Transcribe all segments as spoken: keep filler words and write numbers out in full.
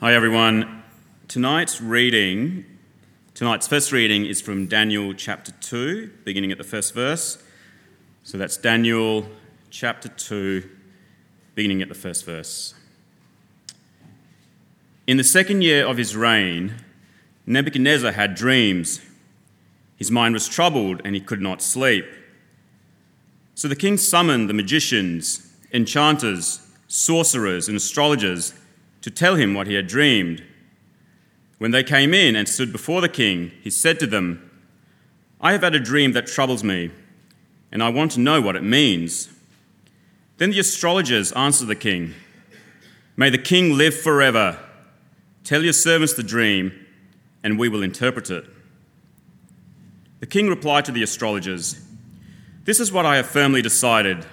Hi everyone. Tonight's reading, tonight's first reading is from Daniel chapter two, beginning at the first verse. So that's Daniel chapter two, beginning at the first verse. In the second year of his reign, Nebuchadnezzar had dreams. His mind was troubled and he could not sleep. So the king summoned the magicians, enchanters, sorcerers, and astrologers to tell him what he had dreamed. When they came in and stood before the king, he said to them, "I have had a dream that troubles me, and I want to know what it means." Then the astrologers answered the king, "May the king live forever. Tell your servants the dream, and we will interpret it." The king replied to the astrologers, "This is what I have firmly decided.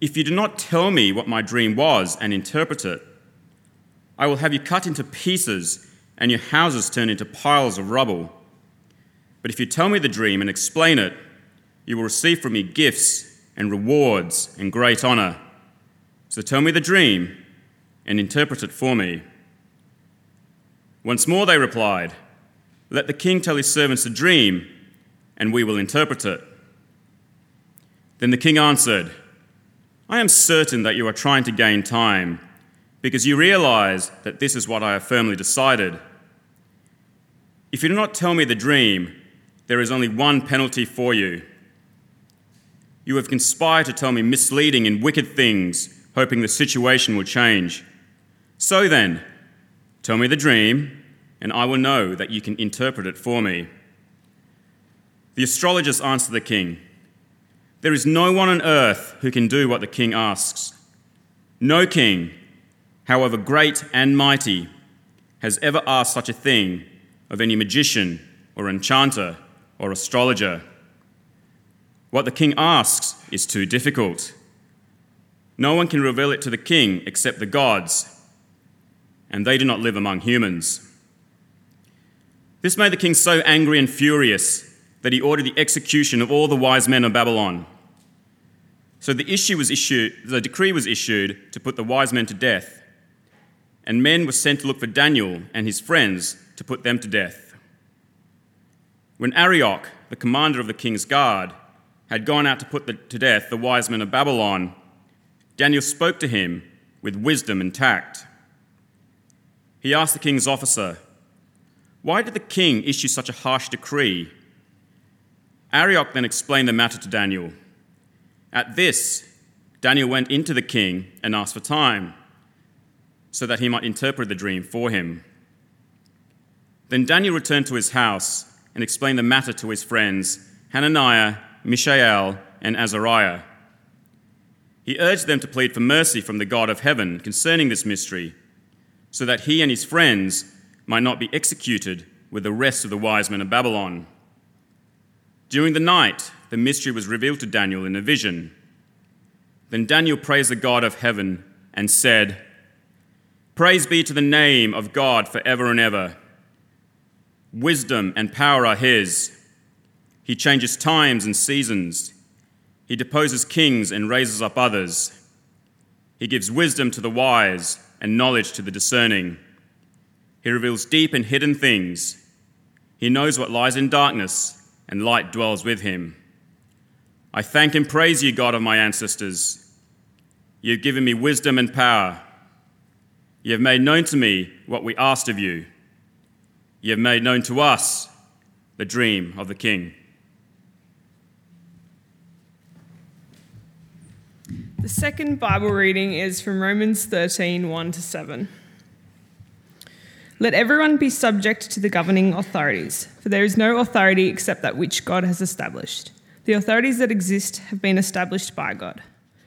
If you do not tell me what my dream was and interpret it, I will have you cut into pieces and your houses turned into piles of rubble. But if you tell me the dream and explain it, you will receive from me gifts and rewards and great honor. So tell me the dream and interpret it for me." Once more they replied, "Let the king tell his servants the dream, and we will interpret it." Then the king answered, "I am certain that you are trying to gain time, because you realize that this is what I have firmly decided. If you do not tell me the dream, there is only one penalty for you. You have conspired to tell me misleading and wicked things, hoping the situation will change. So then, tell me the dream, and I will know that you can interpret it for me." The astrologers answered the king, "There is no one on earth who can do what the king asks. No king, however great and mighty, has ever asked such a thing of any magician or enchanter or astrologer. What the king asks is too difficult. No one can reveal it to the king except the gods, and they do not live among humans." This made the king so angry and furious that he ordered the execution of all the wise men of Babylon. So the issue was issued, the decree was issued to put the wise men to death, and men were sent to look for Daniel and his friends to put them to death. When Arioch, the commander of the king's guard, had gone out to put the, to death the wise men of Babylon, Daniel spoke to him with wisdom and tact. He asked the king's officer, "Why did the king issue such a harsh decree?" Arioch then explained the matter to Daniel. At this, Daniel went into the king and asked for time, so that he might interpret the dream for him. Then Daniel returned to his house and explained the matter to his friends, Hananiah, Mishael, and Azariah. He urged them to plead for mercy from the God of heaven concerning this mystery, so that he and his friends might not be executed with the rest of the wise men of Babylon. During the night, the mystery was revealed to Daniel in a vision. Then Daniel praised the God of heaven and said, "Praise be to the name of God forever and ever. Wisdom and power are his. He changes times and seasons. He deposes kings and raises up others. He gives wisdom to the wise and knowledge to the discerning. He reveals deep and hidden things. He knows what lies in darkness, and light dwells with him. I thank and praise you, God of my ancestors. You have given me wisdom and power. You have made known to me what we asked of you. You have made known to us the dream of the king." The second Bible reading is from Romans thirteen, one to seven. "Let everyone be subject to the governing authorities, for there is no authority except that which God has established. The authorities that exist have been established by God.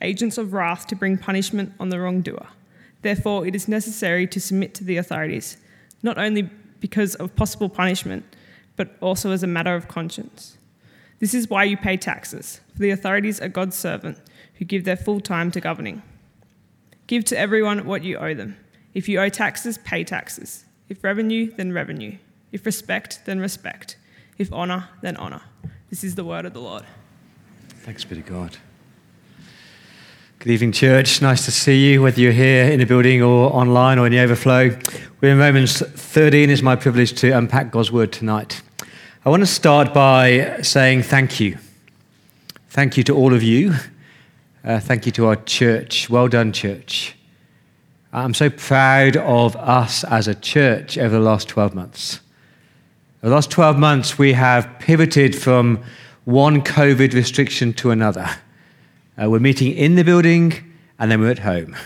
agents of wrath to bring punishment on the wrongdoer. Therefore, it is necessary to submit to the authorities, not only because of possible punishment, but also as a matter of conscience. This is why you pay taxes, for the authorities are God's servant, who give their full time to governing. Give to everyone what you owe them. If you owe taxes, pay taxes. If revenue, then revenue. If respect, then respect. If honour, then honour. This is the word of the Lord. Thanks be to God. Good evening, church. Nice to see you, whether you're here in the building or online or in the overflow. We're in Romans thirteen. It's my privilege to unpack God's word tonight. I want to start by saying thank you. Thank you to all of you. Uh, thank you to our church. Well done, church. I'm so proud of us as a church over the last twelve months. Over the last twelve months, we have pivoted from one COVID restriction to another. Uh, we're meeting in the building, and then we're at home.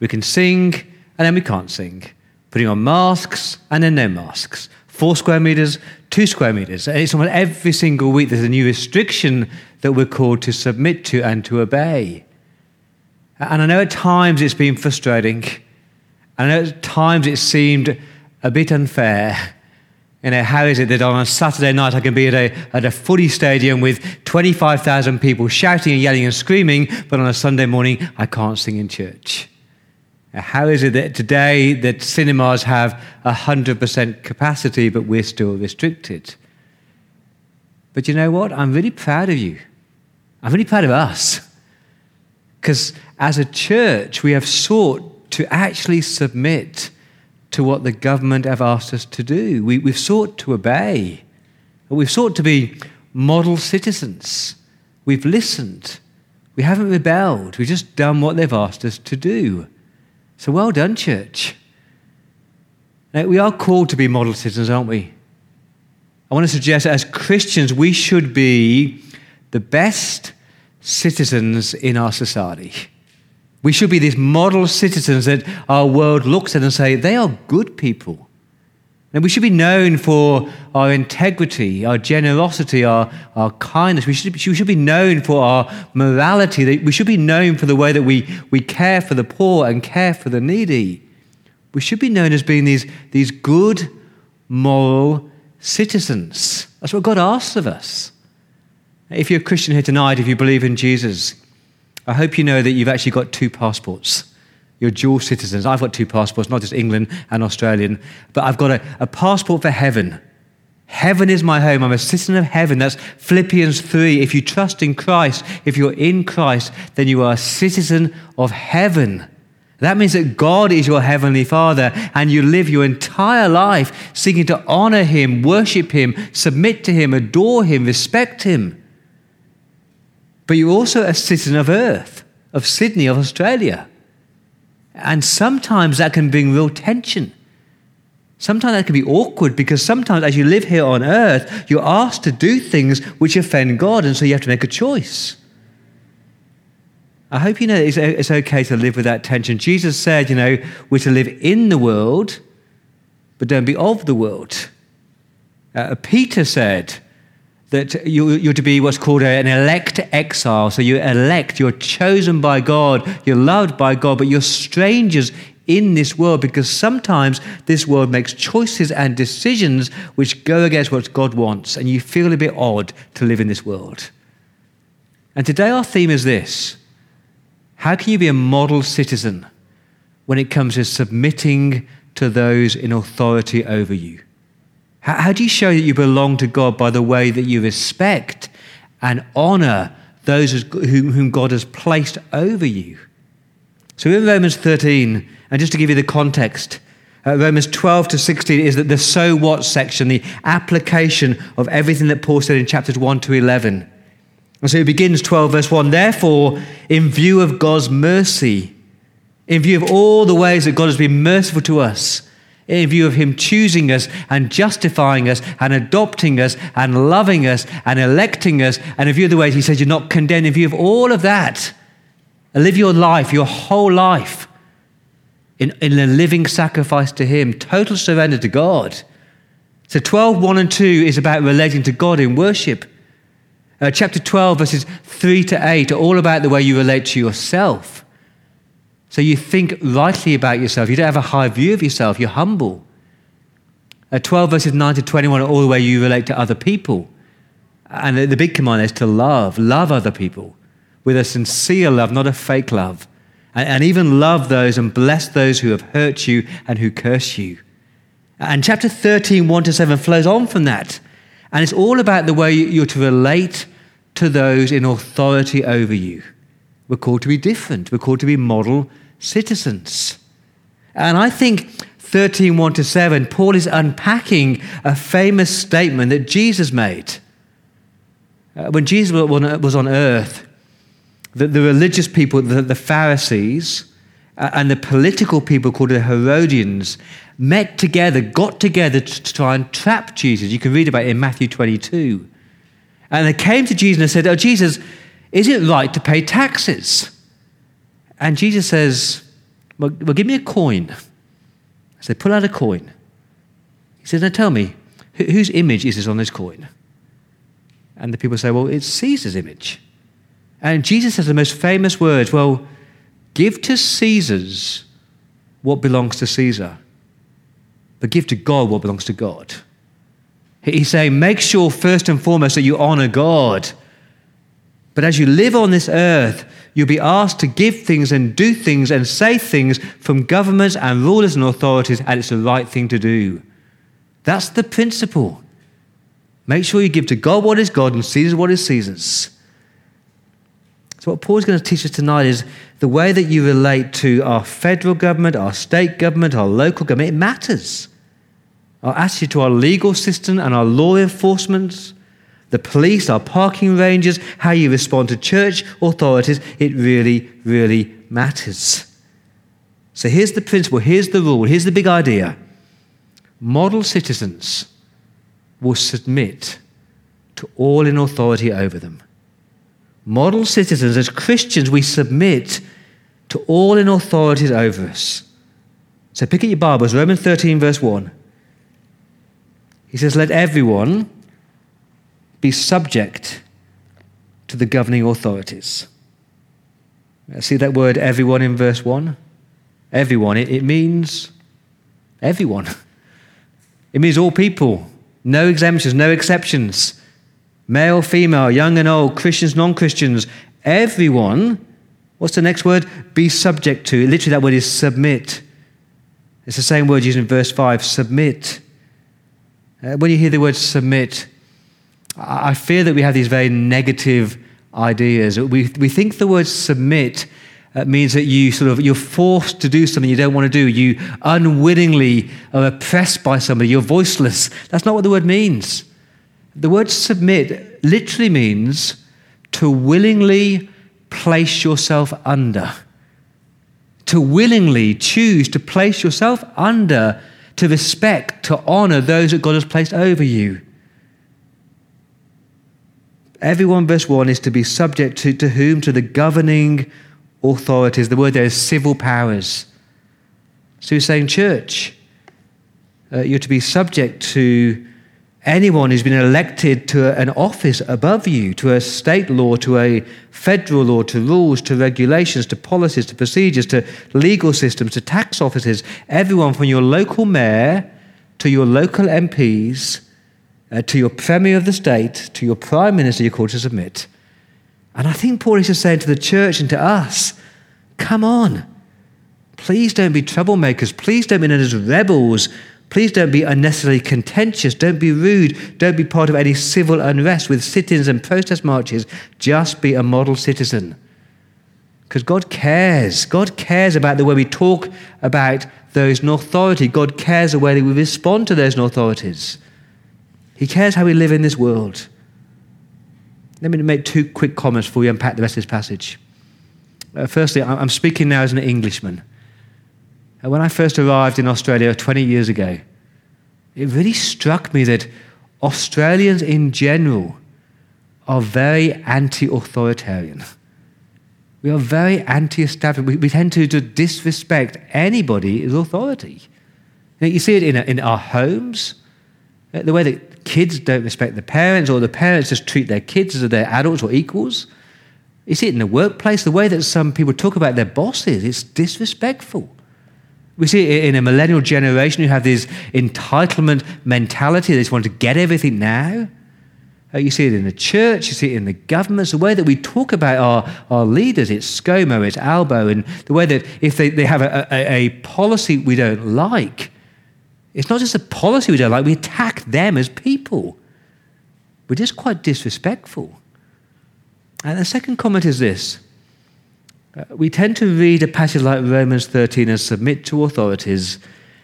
We can sing, and then we can't sing. Putting on masks, and then no masks. Four square metres, two square metres. And it's almost every single week there's a new restriction that we're called to submit to and to obey. And I know at times it's been frustrating. And I know at times it seemed a bit unfair. You know, how is it that on a Saturday night I can be at a at a footy stadium with twenty-five thousand people shouting and yelling and screaming, but on a Sunday morning I can't sing in church? Now, how is it that today that cinemas have one hundred percent capacity, but we're still restricted? But you know what? I'm really proud of you. I'm really proud of us. Because as a church, we have sought to actually submit to what the government have asked us to do. We, we've sought to obey. We've sought to be model citizens. We've listened. We haven't rebelled. We've just done what they've asked us to do. So well done, church. Now, we are called to be model citizens, aren't we? I want to suggest that as Christians, we should be the best citizens in our society. We should be these model citizens that our world looks at and say, they are good people. And we should be known for our integrity, our generosity, our, our kindness. We should, we should be known for our morality. We should be known for the way that we, we care for the poor and care for the needy. We should be known as being these, these good, moral citizens. That's what God asks of us. If you're a Christian here tonight, if you believe in Jesus, I hope you know that you've actually got two passports. You're dual citizens. I've got two passports, not just England and Australian, but I've got a, a passport for heaven. Heaven is my home. I'm a citizen of heaven. That's Philippians three. If you trust in Christ, if you're in Christ, then you are a citizen of heaven. That means that God is your heavenly Father, and you live your entire life seeking to honor him, worship him, submit to him, adore him, respect him. But you're also a citizen of earth, of Sydney, of Australia. And sometimes that can bring real tension. Sometimes that can be awkward, because sometimes as you live here on earth, you're asked to do things which offend God, and so you have to make a choice. I hope you know it's, it's okay to live with that tension. Jesus said, you know, we're to live in the world, but don't be of the world. Uh, Peter said that you, you're to be what's called an elect exile. So you're elect, you're chosen by God, you're loved by God, but you're strangers in this world, because sometimes this world makes choices and decisions which go against what God wants, and you feel a bit odd to live in this world. And today our theme is this: how can you be a model citizen when it comes to submitting to those in authority over you? How do you show that you belong to God? By the way that you respect and honour those whom God has placed over you. So in Romans thirteen, and just to give you the context, uh, Romans twelve to sixteen is that the so what section, the application of everything that Paul said in chapters one to eleven. And so it begins twelve verse one, therefore, in view of God's mercy, in view of all the ways that God has been merciful to us, in view of him choosing us and justifying us and adopting us and loving us and electing us, and in view of the ways he says you're not condemned, in view of all of that, live your life, your whole life, in, in a living sacrifice to him, total surrender to God. So twelve, one and two is about relating to God in worship. Uh, chapter twelve, verses three to eight are all about the way you relate to yourself. So you think lightly about yourself. You don't have a high view of yourself. You're humble. At twelve verses nine to twenty-one, all the way you relate to other people. And the big command is to love. Love other people with a sincere love, not a fake love. And, and even love those and bless those who have hurt you and who curse you. And chapter thirteen, one to seven flows on from that. And it's all about the way you're to relate to those in authority over you. We're called to be different. We're called to be model citizens. And I think thirteen, one to seven, Paul is unpacking a famous statement that Jesus made. Uh, when Jesus was on earth, the, the religious people, the, the Pharisees, uh, and the political people called the Herodians met together, got together to, to try and trap Jesus. You can read about it in Matthew twenty-two. And they came to Jesus and said, "Oh, Jesus, is it right to pay taxes?" And Jesus says, well, well, give me a coin. I said, pull out a coin. He says, now tell me, wh- whose image is this on this coin? And the people say, well, it's Caesar's image. And Jesus says the most famous words, well, give to Caesar's what belongs to Caesar, but give to God what belongs to God. He's saying, make sure first and foremost that you honor God. But as you live on this earth, you'll be asked to give things and do things and say things from governments and rulers and authorities, and it's the right thing to do. That's the principle. Make sure you give to God what is God and Caesar what is Caesar's. So what Paul's going to teach us tonight is the way that you relate to our federal government, our state government, our local government, it matters. Our attitude to our legal system and our law enforcement, the police, our parking rangers, how you respond to church authorities, it really, really matters. So here's the principle, here's the rule, here's the big idea. Model citizens will submit to all in authority over them. Model citizens, as Christians, we submit to all in authorities over us. So pick up your Bibles, Romans thirteen, verse one. He says, let everyone be subject to the governing authorities. See that word everyone in verse one? Everyone, it, it means everyone. It means all people, no exemptions, no exceptions. Male, female, young and old, Christians, non-Christians, everyone, what's the next word? Be subject to. Literally that word is submit. It's the same word used in verse five, submit. Uh, when you hear the word submit, I fear that we have these very negative ideas. We we think the word submit uh, means that you sort of, you're forced to do something you don't want to do. You unwittingly are oppressed by somebody. You're voiceless. That's not what the word means. The word submit literally means to willingly place yourself under. To willingly choose to place yourself under, to respect, to honor those that God has placed over you. Everyone, verse one, is to be subject to, to whom? To the governing authorities. The word there is civil powers. So he's saying, church, uh, you're to be subject to anyone who's been elected to an office above you, to a state law, to a federal law, to rules, to regulations, to policies, to procedures, to legal systems, to tax offices. Everyone from your local mayor to your local M Ps, Uh, to your premier of the state, to your prime minister, you're called to submit. And I think Paul is just saying to the church and to us, come on, please don't be troublemakers. Please don't be known as rebels. Please don't be unnecessarily contentious. Don't be rude. Don't be part of any civil unrest with sit-ins and protest marches. Just be a model citizen. Because God cares. God cares about the way we talk about those in authority. God cares the way that we respond to those in authorities. He cares how we live in this world. Let me make two quick comments before we unpack the rest of this passage. Uh, firstly, I'm speaking now as an Englishman. And when I first arrived in Australia twenty years ago, it really struck me that Australians in general are very anti-authoritarian. We are very anti-establishment. We, we tend to, to disrespect anybody's authority. You know, you see it in, in our homes, the way that kids don't respect the parents, or the parents just treat their kids as their adults or equals. You see it in the workplace, the way that some people talk about their bosses, it's disrespectful. We see it in a millennial generation who have this entitlement mentality. They just want to get everything now. You see it in the church, you see it in the governments, the way that we talk about our, our leaders, it's ScoMo, it's ALBO, and the way that if they, they have a, a, a policy we don't like, it's not just a policy we don't like, we attack them as people. We're just quite disrespectful. And the second comment is this. Uh, we tend to read a passage like Romans thirteen and submit to authorities,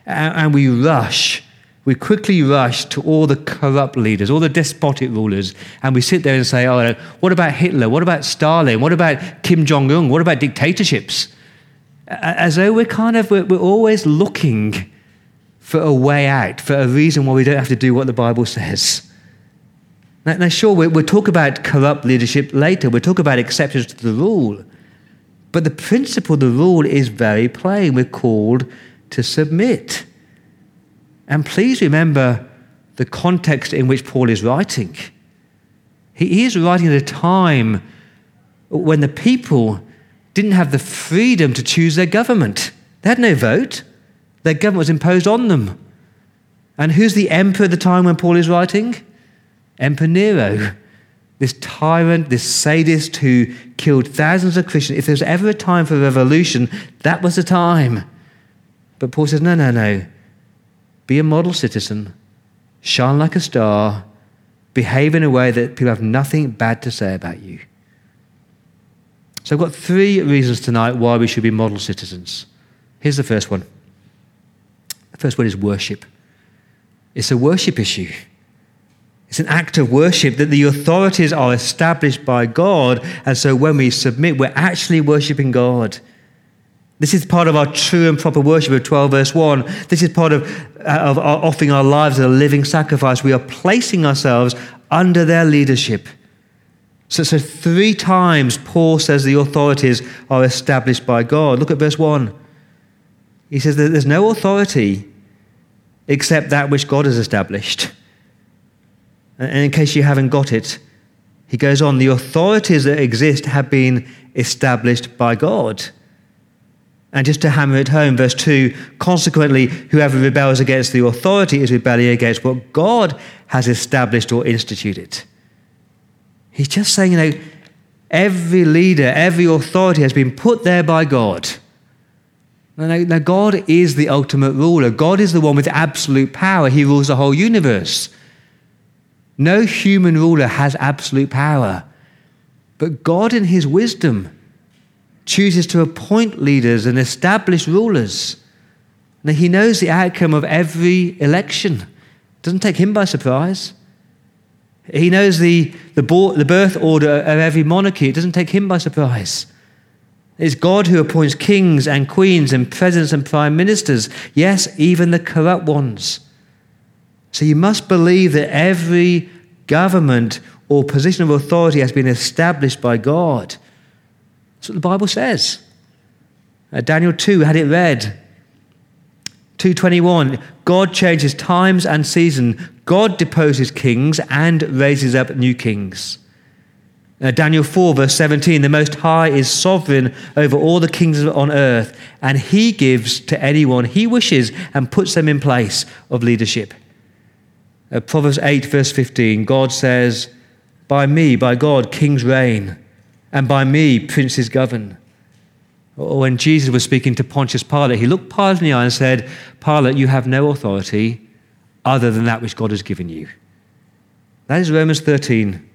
and, and we rush. We quickly rush to all the corrupt leaders, all the despotic rulers, and we sit there and say, oh, what about Hitler? What about Stalin? What about Kim Jong-un? What about dictatorships? As though we're kind of, we're, we're always looking for a way out, for a reason why we don't have to do what the Bible says. Now, now sure, we'll, we'll talk about corrupt leadership later. We'll talk about exceptions to the rule. But the principle, the rule is very plain. We're called to submit. And please remember the context in which Paul is writing. He is writing at a time when the people didn't have the freedom to choose their government. They had no vote. Their government was imposed on them. And who's the emperor at the time when Paul is writing? Emperor Nero. This tyrant, this sadist who killed thousands of Christians. If there was ever a time for revolution, that was the time. But Paul says, no, no, no. Be a model citizen, shine like a star, behave in a way that people have nothing bad to say about you. So I've got three reasons tonight why we should be model citizens. Here's the first one. The first one is worship. It's a worship issue. It's an act of worship that the authorities are established by God, and so when we submit, we're actually worshiping God. This is part of our true and proper worship of twelve verse one. This is part of, uh, of our offering our lives as a living sacrifice. We are placing ourselves under their leadership. So, so three times Paul says the authorities are established by God. Look at verse one. He says that there's no authority except that which God has established. And in case you haven't got it, he goes on, the authorities that exist have been established by God. And just to hammer it home, verse two, consequently, whoever rebels against the authority is rebelling against what God has established or instituted. He's just saying, you know, every leader, every authority has been put there by God. Now, now God is the ultimate ruler. God is the one with absolute power. He rules the whole universe. No human ruler has absolute power. But God in his wisdom chooses to appoint leaders and establish rulers. Now, he knows the outcome of every election. It doesn't take him by surprise. He knows the, the birth order of every monarchy. It doesn't take him by surprise. It's God who appoints kings and queens and presidents and prime ministers. Yes, even the corrupt ones. So you must believe that every government or position of authority has been established by God. That's what the Bible says. Uh, Daniel two had it read. two twenty-one, God changes times and season. God deposes kings and raises up new kings. Uh, Daniel four verse seventeen, the Most High is sovereign over all the kings on earth, and he gives to anyone he wishes and puts them in place of leadership. Uh, Proverbs eight verse fifteen, God says, by me, by God, kings reign. And by me, princes govern. Or when Jesus was speaking to Pontius Pilate, he looked Pilate in the eye and said, Pilate, you have no authority other than that which God has given you. That is Romans thirteen.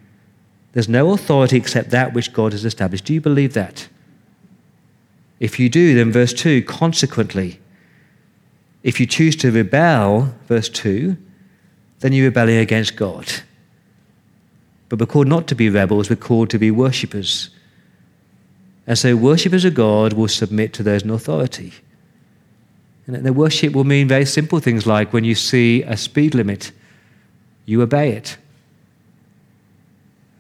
There's no authority except that which God has established. Do you believe that? If you do, then verse two, consequently, if you choose to rebel, verse two, then you're rebelling against God. But we're called not to be rebels, we're called to be worshippers. And so worshippers of God will submit to those in authority. And their worship will mean very simple things like when you see a speed limit, you obey it.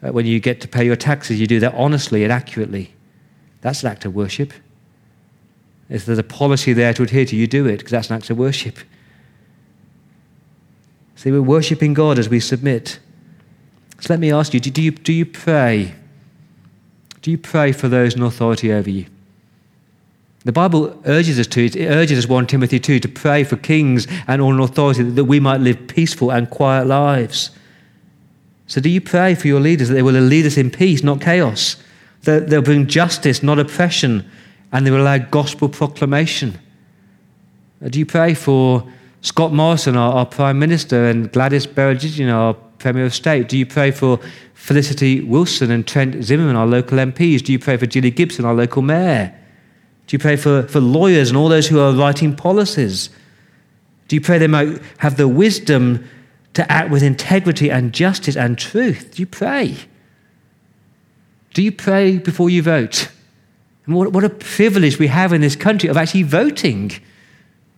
When you get to pay your taxes, you do that honestly and accurately. That's an act of worship. If there's a policy there to adhere to, you do it, because that's an act of worship. See, we're worshipping God as we submit. So let me ask you, do you, do you pray? Do you pray for those in authority over you? The Bible urges us to, it urges us, First Timothy two, to pray for kings and all in authority that we might live peaceful and quiet lives. So do you pray for your leaders that they will lead us in peace, not chaos? That they'll bring justice, not oppression, and they will allow gospel proclamation? Do you pray for Scott Morrison, our, our Prime Minister, and Gladys Berejiklian, our Premier of State? Do you pray for Felicity Wilson and Trent Zimmerman, our local M Ps? Do you pray for Julie Gibson, our local mayor? Do you pray for, for lawyers and all those who are writing policies? Do you pray they might have the wisdom to act with integrity and justice and truth? Do you pray? Do you pray before you vote? And what, what a privilege we have in this country of actually voting.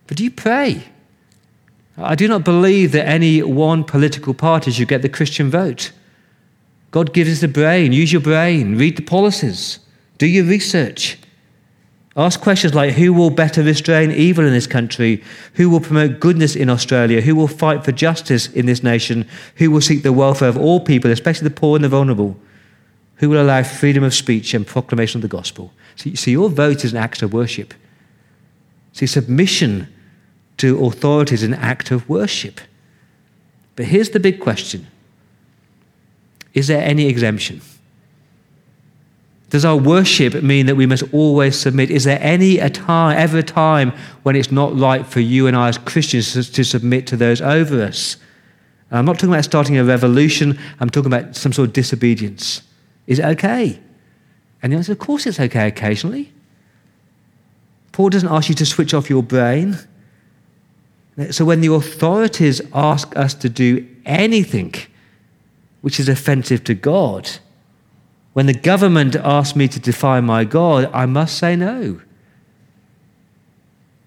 But do you pray? I do not believe that any one political party should get the Christian vote. God gives us the brain. Use your brain. Read the policies. Do your research. Ask questions like, who will better restrain evil in this country? Who will promote goodness in Australia? Who will fight for justice in this nation? Who will seek the welfare of all people, especially the poor and the vulnerable? Who will allow freedom of speech and proclamation of the gospel? See, see your vote is an act of worship. See, submission to authority is an act of worship. But here's the big question. Is there any exemption? Does our worship mean that we must always submit? Is there any a time, ever a time when it's not right for you and I as Christians to, to submit to those over us? And I'm not talking about starting a revolution. I'm talking about some sort of disobedience. Is it okay? And the answer, of course it's okay occasionally. Paul doesn't ask you to switch off your brain. So when the authorities ask us to do anything which is offensive to God, when the government asks me to defy my God, I must say no.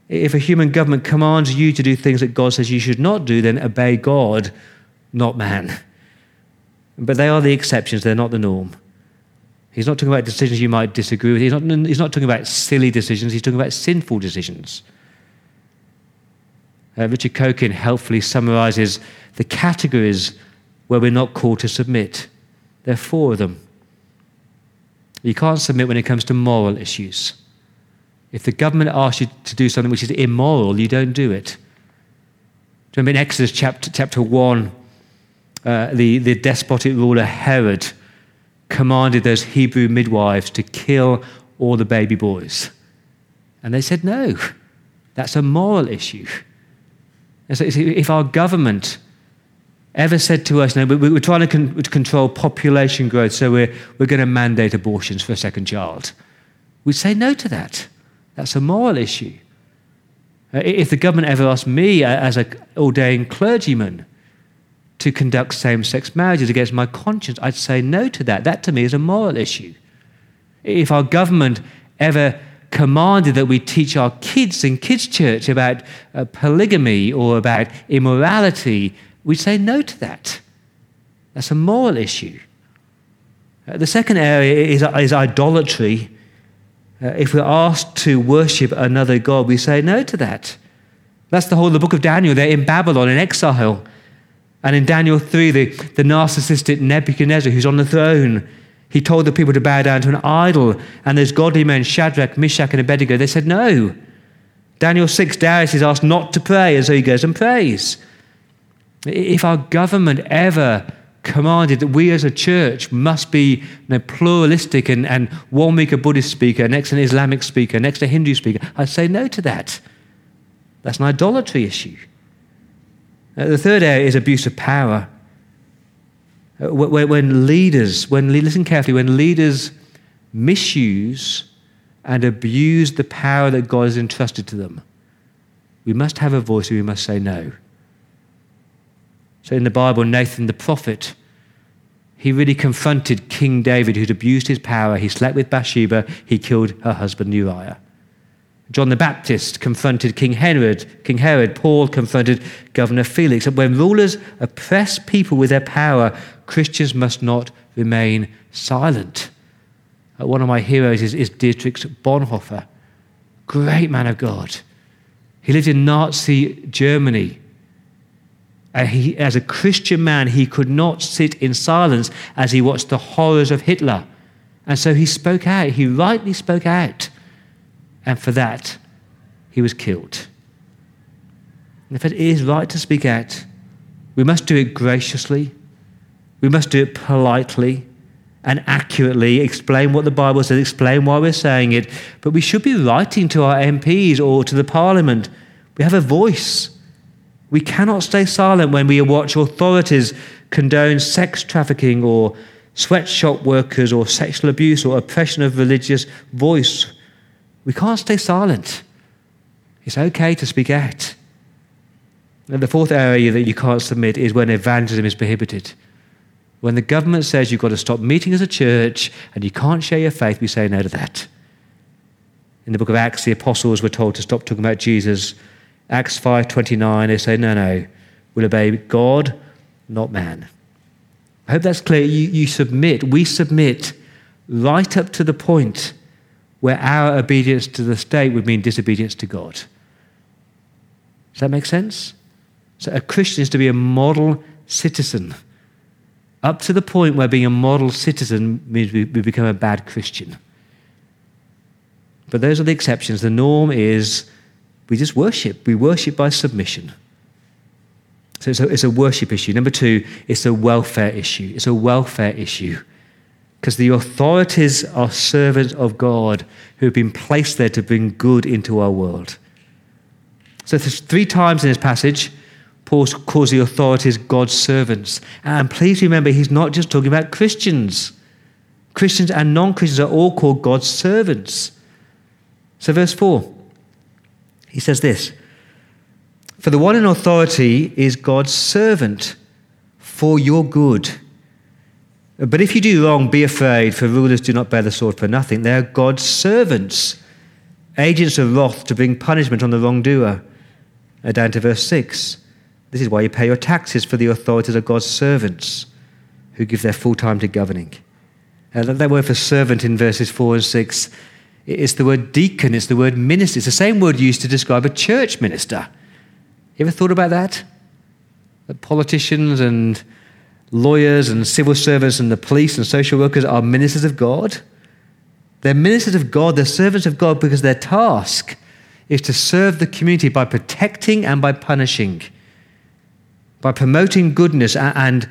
If a human government commands you to do things that God says you should not do, then obey God, not man. But they are the exceptions, they're not the norm. He's not talking about decisions you might disagree with. He's not, he's not talking about silly decisions, he's talking about sinful decisions. Uh, Richard Cokin helpfully summarises the categories where we're not called to submit. There are four of them. You can't submit when it comes to moral issues. If the government asks you to do something which is immoral, you don't do it. Do you remember in Exodus chapter, chapter one, uh, the, the despotic ruler Herod commanded those Hebrew midwives to kill all the baby boys. And they said, no, that's a moral issue. And so if our government ever said to us, no, we're trying to con- control population growth, so we're, we're going to mandate abortions for a second child, we'd say no to that. That's a moral issue. Uh, if the government ever asked me, uh, as an ordained clergyman, to conduct same-sex marriages against my conscience, I'd say no to that. That, to me, is a moral issue. If our government ever commanded that we teach our kids in kids' church about uh, polygamy or about immorality, we say no to that. That's a moral issue. Uh, the second area is, is idolatry. Uh, if we're asked to worship another god, we say no to that. That's the whole of the book of Daniel. They're in Babylon in exile. And in Daniel three, the, the narcissistic Nebuchadnezzar, who's on the throne, he told the people to bow down to an idol. And those godly men, Shadrach, Meshach, and Abednego, they said no. Daniel six, Darius is asked not to pray, and so he goes and prays. If our government ever commanded that we as a church must be, you know, pluralistic and, and one week a Buddhist speaker, next an Islamic speaker, next a Hindu speaker, I'd say no to that. That's an idolatry issue. Uh, the third area is abuse of power. Uh, when, when leaders, when listen carefully, when leaders misuse and abuse the power that God has entrusted to them, we must have a voice and we must say no. So in the Bible, Nathan the prophet, he really confronted King David, who'd abused his power. He slept with Bathsheba. He killed her husband Uriah. John the Baptist confronted King Herod. King Herod. Paul confronted Governor Felix. And when rulers oppress people with their power, Christians must not remain silent. One of my heroes is, is Dietrich Bonhoeffer, great man of God. He lived in Nazi Germany. And he, as a Christian man, he could not sit in silence as he watched the horrors of Hitler And so he spoke out. He rightly spoke out. And for that, he was killed. And if it is right to speak out, we must do it graciously. We must do it politely and accurately, explain what the Bible says, explain why we're saying it. But we should be writing to our M Ps or to the Parliament. We have a voice. We cannot stay silent when we watch authorities condone sex trafficking or sweatshop workers or sexual abuse or oppression of religious voice. We can't stay silent. It's okay to speak out. And the fourth area that you can't submit is when evangelism is prohibited. When the government says you've got to stop meeting as a church and you can't share your faith, we say no to that. In the book of Acts, the apostles were told to stop talking about Jesus. Acts five twenty-nine, they say, no, no, we'll obey God, not man. I hope that's clear. You, you submit, we submit right up to the point where our obedience to the state would mean disobedience to God. Does that make sense? So a Christian is to be a model citizen, up to the point where being a model citizen means we become a bad Christian. But those are the exceptions. The norm is we just worship. We worship by submission. So it's a, it's a worship issue. Number two, it's a welfare issue. It's a welfare issue. Because the authorities are servants of God who have been placed there to bring good into our world. So three times in this passage, Paul calls the authorities God's servants. And please remember, he's not just talking about Christians. Christians and non-Christians are all called God's servants. So verse four, he says this, "For the one in authority is God's servant for your good. But if you do wrong, be afraid, for rulers do not bear the sword for nothing. They are God's servants, agents of wrath to bring punishment on the wrongdoer." And down to verse six. This is why you pay your taxes, for the authorities are God's servants who give their full time to governing. And that word for servant in verses four and six, it's the word deacon, it's the word minister. It's the same word used to describe a church minister. You ever thought about that? That politicians and lawyers and civil servants and the police and social workers are ministers of God? They're ministers of God, they're servants of God, because their task is to serve the community by protecting and by punishing, by promoting goodness and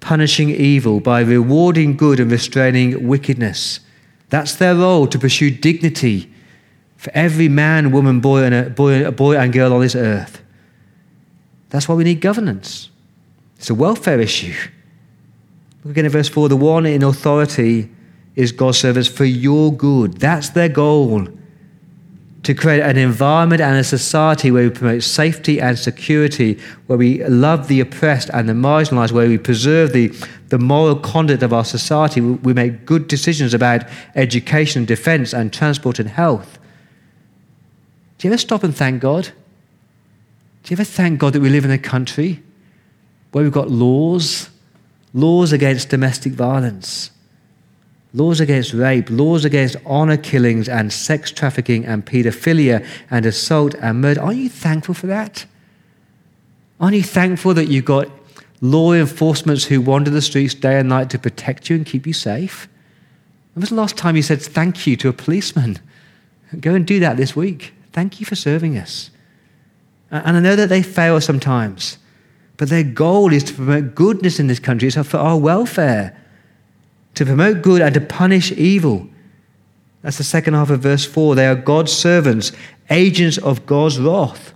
punishing evil, by rewarding good and restraining wickedness. That's their role, to pursue dignity for every man, woman, boy and, a, boy, a boy and girl on this earth. That's why we need governance. It's a welfare issue. Look again at verse four. The one in authority is God's servants for your good. That's their goal, to create an environment and a society where we promote safety and security, where we love the oppressed and the marginalised, where we preserve the, the moral conduct of our society. We make good decisions about education, defence and transport and health. Do you ever stop and thank God? Do you ever thank God that we live in a country where we've got laws, laws against domestic violence, laws against rape, laws against honour killings and sex trafficking and paedophilia and assault and murder? Aren't you thankful for that? Aren't you thankful that you've got law enforcements who wander the streets day and night to protect you and keep you safe? When was the last time you said thank you to a policeman? Go and do that this week. Thank you for serving us. And I know that they fail sometimes, but their goal is to promote goodness in this country. It's for our welfare, to promote good and to punish evil. That's the second half of verse four. They are God's servants, agents of God's wrath,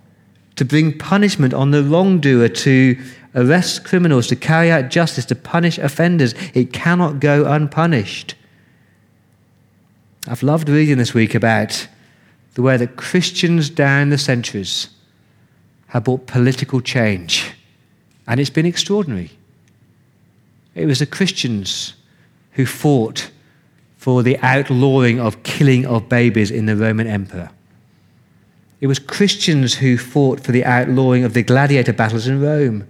to bring punishment on the wrongdoer, to arrest criminals, to carry out justice, to punish offenders. It cannot go unpunished. I've loved reading this week about the way that Christians down the centuries have brought political change. And it's been extraordinary. It was the Christians who fought for the outlawing of killing of babies in the Roman Empire. It was Christians who fought for the outlawing of the gladiator battles in Rome.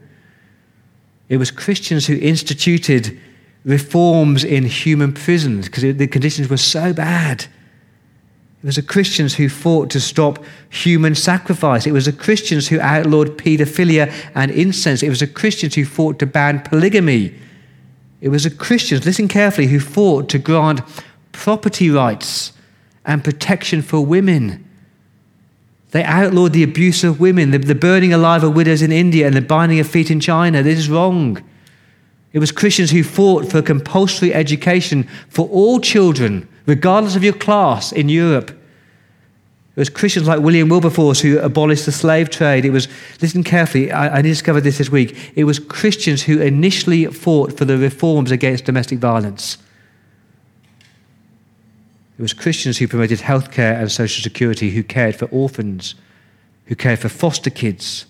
It was Christians who instituted reforms in human prisons because the conditions were so bad. It was the Christians who fought to stop human sacrifice. It was the Christians who outlawed paedophilia and incest. It was the Christians who fought to ban polygamy. It was the Christians, listen carefully, who fought to grant property rights and protection for women. They outlawed the abuse of women, the, the burning alive of widows in India and the binding of feet in China. This is wrong. It was Christians who fought for compulsory education for all children, regardless of your class, in Europe. It was Christians like William Wilberforce who abolished the slave trade. It was, listen carefully, I, I discovered this this week, it was Christians who initially fought for the reforms against domestic violence. It was Christians who promoted healthcare and social security, who cared for orphans, who cared for foster kids,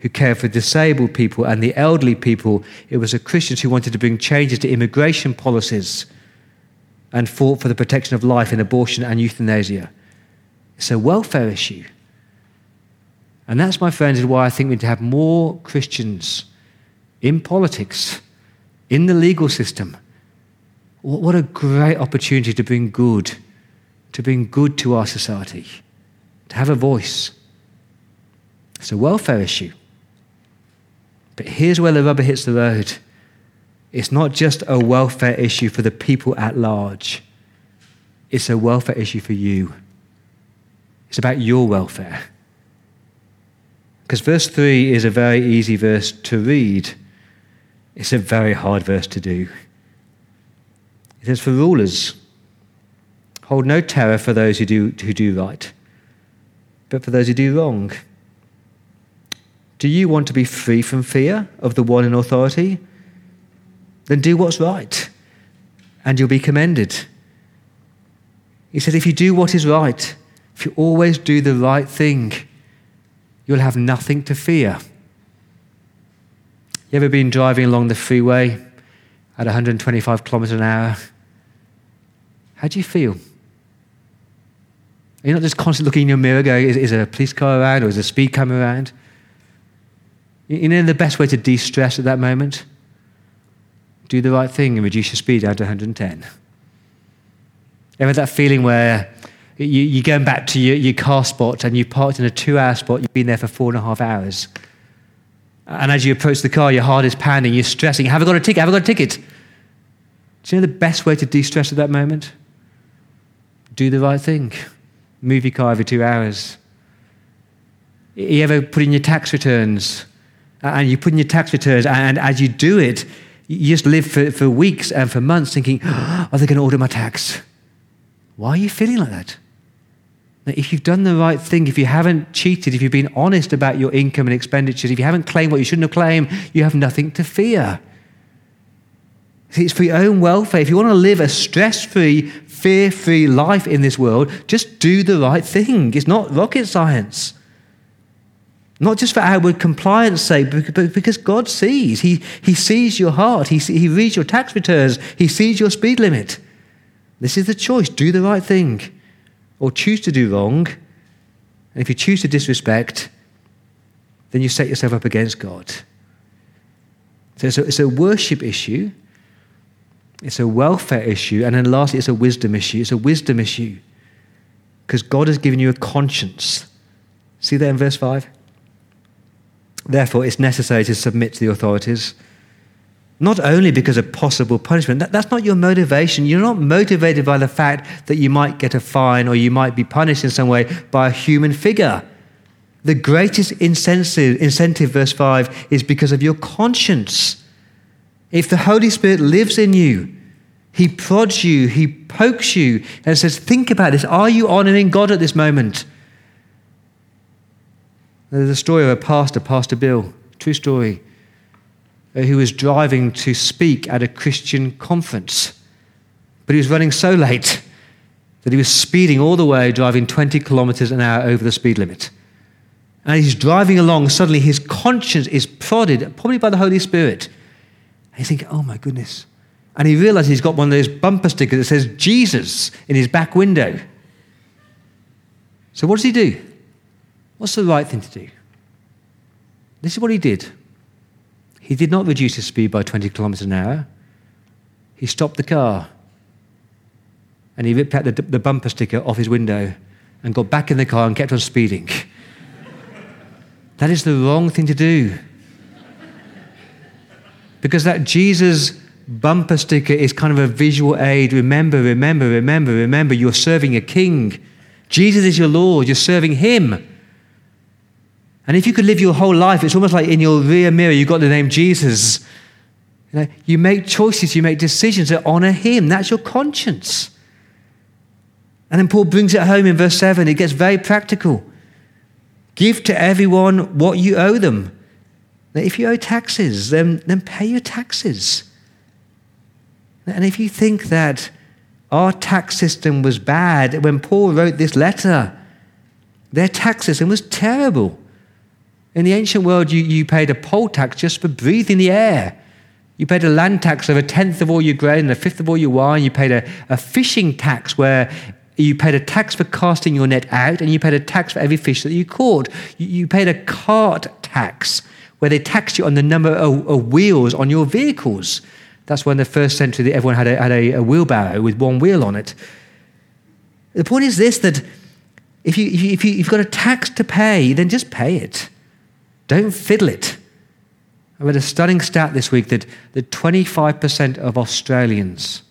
who cared for disabled people and the elderly people. It was the Christians who wanted to bring changes to immigration policies and fought for the protection of life in abortion and euthanasia. It's a welfare issue. And that's, my friends, is why I think we need to have more Christians in politics, in the legal system. What a great opportunity to bring good, to bring good to our society, to have a voice. It's a welfare issue. But here's where the rubber hits the road. It's not just a welfare issue for the people at large. It's a welfare issue for you. It's about your welfare. Because verse three is a very easy verse to read. It's a very hard verse to do. It says, for rulers, hold no terror for those who do, who do right, but for those who do wrong. Do you want to be free from fear of the one in authority? Then do what's right, and you'll be commended. He said, if you do what is right, if you always do the right thing, you'll have nothing to fear. You ever been driving along the freeway at one hundred twenty-five kilometers an hour? How do you feel? You're not just constantly looking in your mirror going, is, is there a police car around, or is there a speed camera around? You know the best way to de-stress at that moment? Do the right thing and reduce your speed down to one hundred ten. Ever that feeling where you, you're going back to your, your car spot and you parked in a two-hour spot, you've been there for four and a half hours. And as you approach the car, your heart is pounding, you're stressing. Have I got a ticket? Have I got a ticket? Do you know the best way to de-stress at that moment? Do the right thing. Move your car every two hours. You ever put in your tax returns? And you put in your tax returns, and as you do it, you just live for, for weeks and for months thinking, oh, are they going to audit my tax? Why are you feeling like that? If you've done the right thing, if you haven't cheated, if you've been honest about your income and expenditures, if you haven't claimed what you shouldn't have claimed, you have nothing to fear. See, it's for your own welfare. If you want to live a stress-free, fear-free life in this world, just do the right thing. It's not rocket science. Not just for outward compliance sake, but because God sees. He, he sees your heart. He, he reads your tax returns. He sees your speed limit. This is the choice. Do the right thing, or choose to do wrong. And if you choose to disrespect, then you set yourself up against God. So it's a, it's a worship issue, it's a welfare issue, and then lastly, it's a wisdom issue. It's a wisdom issue because God has given you a conscience. See that in verse five? Therefore, it's necessary to submit to the authorities, not only because of possible punishment. That, that's not your motivation. You're not motivated by the fact that you might get a fine or you might be punished in some way by a human figure. The greatest incentive, incentive, verse five, is because of your conscience. If the Holy Spirit lives in you, he prods you, he pokes you and says, think about this. Are you honoring God at this moment? There's a story of a pastor, Pastor Bill, true story, who was driving to speak at a Christian conference. But he was running so late that he was speeding all the way, driving twenty kilometers an hour over the speed limit. And he's driving along, suddenly his conscience is prodded, probably by the Holy Spirit. And he's thinking, oh my goodness. And he realizes he's got one of those bumper stickers that says Jesus in his back window. So what does he do? What's the right thing to do? This is what he did. He did not reduce his speed by twenty kilometers an hour. He stopped the car and he ripped out the, the bumper sticker off his window and got back in the car and kept on speeding. That is the wrong thing to do. Because that Jesus bumper sticker is kind of a visual aid. Remember, remember, remember, remember, you're serving a king. Jesus is your Lord. You're serving him. And if you could live your whole life, it's almost like in your rear mirror, you've got the name Jesus. You know, you make choices, you make decisions that honor him. That's your conscience. And then Paul brings it home in verse seven. It gets very practical. Give to everyone what you owe them. Now, if you owe taxes, then, then pay your taxes. And if you think that our tax system was bad, when Paul wrote this letter, their tax system was terrible. In the ancient world, you, you paid a poll tax just for breathing the air. You paid a land tax of a tenth of all your grain and a fifth of all your wine. You paid a, a fishing tax where you paid a tax for casting your net out, and you paid a tax for every fish that you caught. You, you paid a cart tax where they taxed you on the number of, of wheels on your vehicles. That's when the first century everyone had, a, had a, a wheelbarrow with one wheel on it. The point is this, that if, you, if, you, if you, you've got a tax to pay, then just pay it. Don't fiddle it. I read a stunning stat this week that, that twenty-five percent of Australians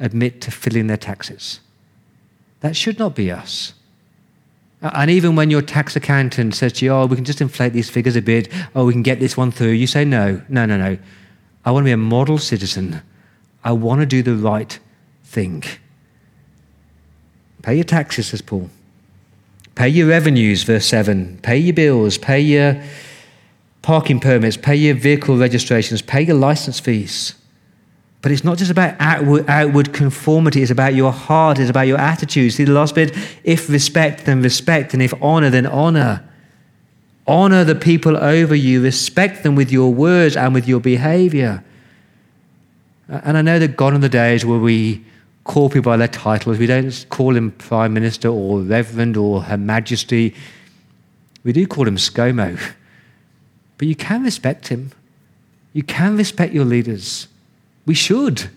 admit to fiddling their taxes. That should not be us. And even when your tax accountant says to you, oh, we can just inflate these figures a bit, oh, we can get this one through, you say, no, no, no, no. I want to be a model citizen. I want to do the right thing. Pay your taxes, says Paul. Pay your revenues, verse seven. Pay your bills. Pay your parking permits. Pay your vehicle registrations. Pay your license fees. But it's not just about outward, outward conformity. It's about your heart. It's about your attitude. See the last bit? If respect, then respect. And if honor, then honor. Honor the people over you. Respect them with your words and with your behavior. And I know that gone are the days where we call people by their titles. We don't call him Prime Minister or Reverend or Her Majesty. We do call him ScoMo. But you can respect him. You can respect your leaders. We should.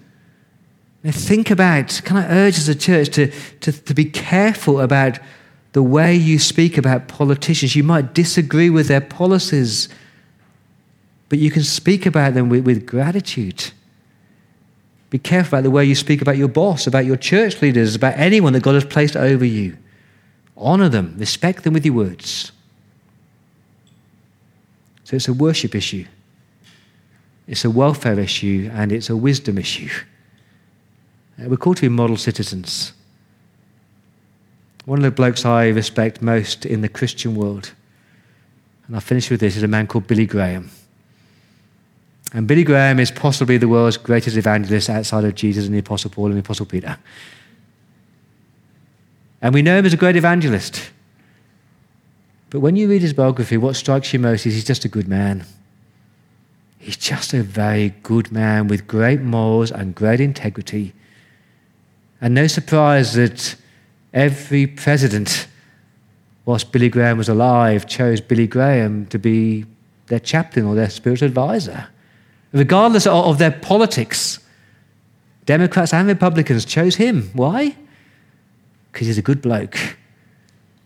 Now think about, can I urge as a church to, to, to be careful about the way you speak about politicians. You might disagree with their policies, but you can speak about them with, with gratitude. Be careful about the way you speak about your boss, about your church leaders, about anyone that God has placed over you. Honor them, respect them with your words. So it's a worship issue, it's a welfare issue, and it's a wisdom issue. We're called to be model citizens. One of the blokes I respect most in the Christian world, and I'll finish with this, is a man called Billy Graham. And Billy Graham is possibly the world's greatest evangelist outside of Jesus and the Apostle Paul and the Apostle Peter. And we know him as a great evangelist. But when you read his biography, what strikes you most is he's just a good man. He's just a very good man with great morals and great integrity. And no surprise that every president, whilst Billy Graham was alive, chose Billy Graham to be their chaplain or their spiritual advisor. Regardless of their politics, Democrats and Republicans chose him. Why? Because he's a good bloke.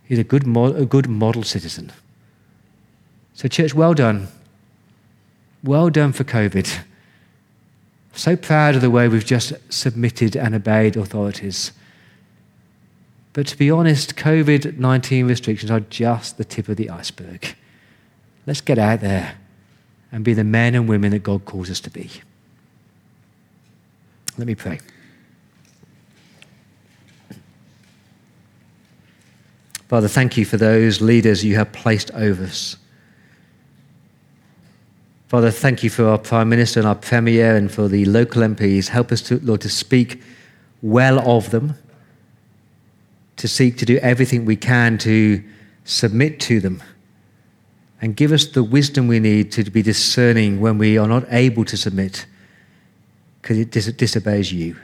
He's a good, mo- a good model citizen. So church, well done. Well done for COVID. So proud of the way we've just submitted and obeyed authorities. But to be honest, COVID nineteen restrictions are just the tip of the iceberg. Let's get out there and be the men and women that God calls us to be. Let me pray. Father, thank you for those leaders you have placed over us. Father, thank you for our Prime Minister and our Premier and for the local M Ps. Help us, to, Lord, to speak well of them, to seek to do everything we can to submit to them, and give us the wisdom we need to be discerning when we are not able to submit because it dis- disobeys you.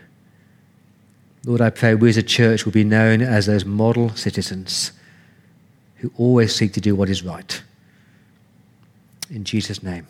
Lord, I pray we as a church will be known as those model citizens who always seek to do what is right. In Jesus' name.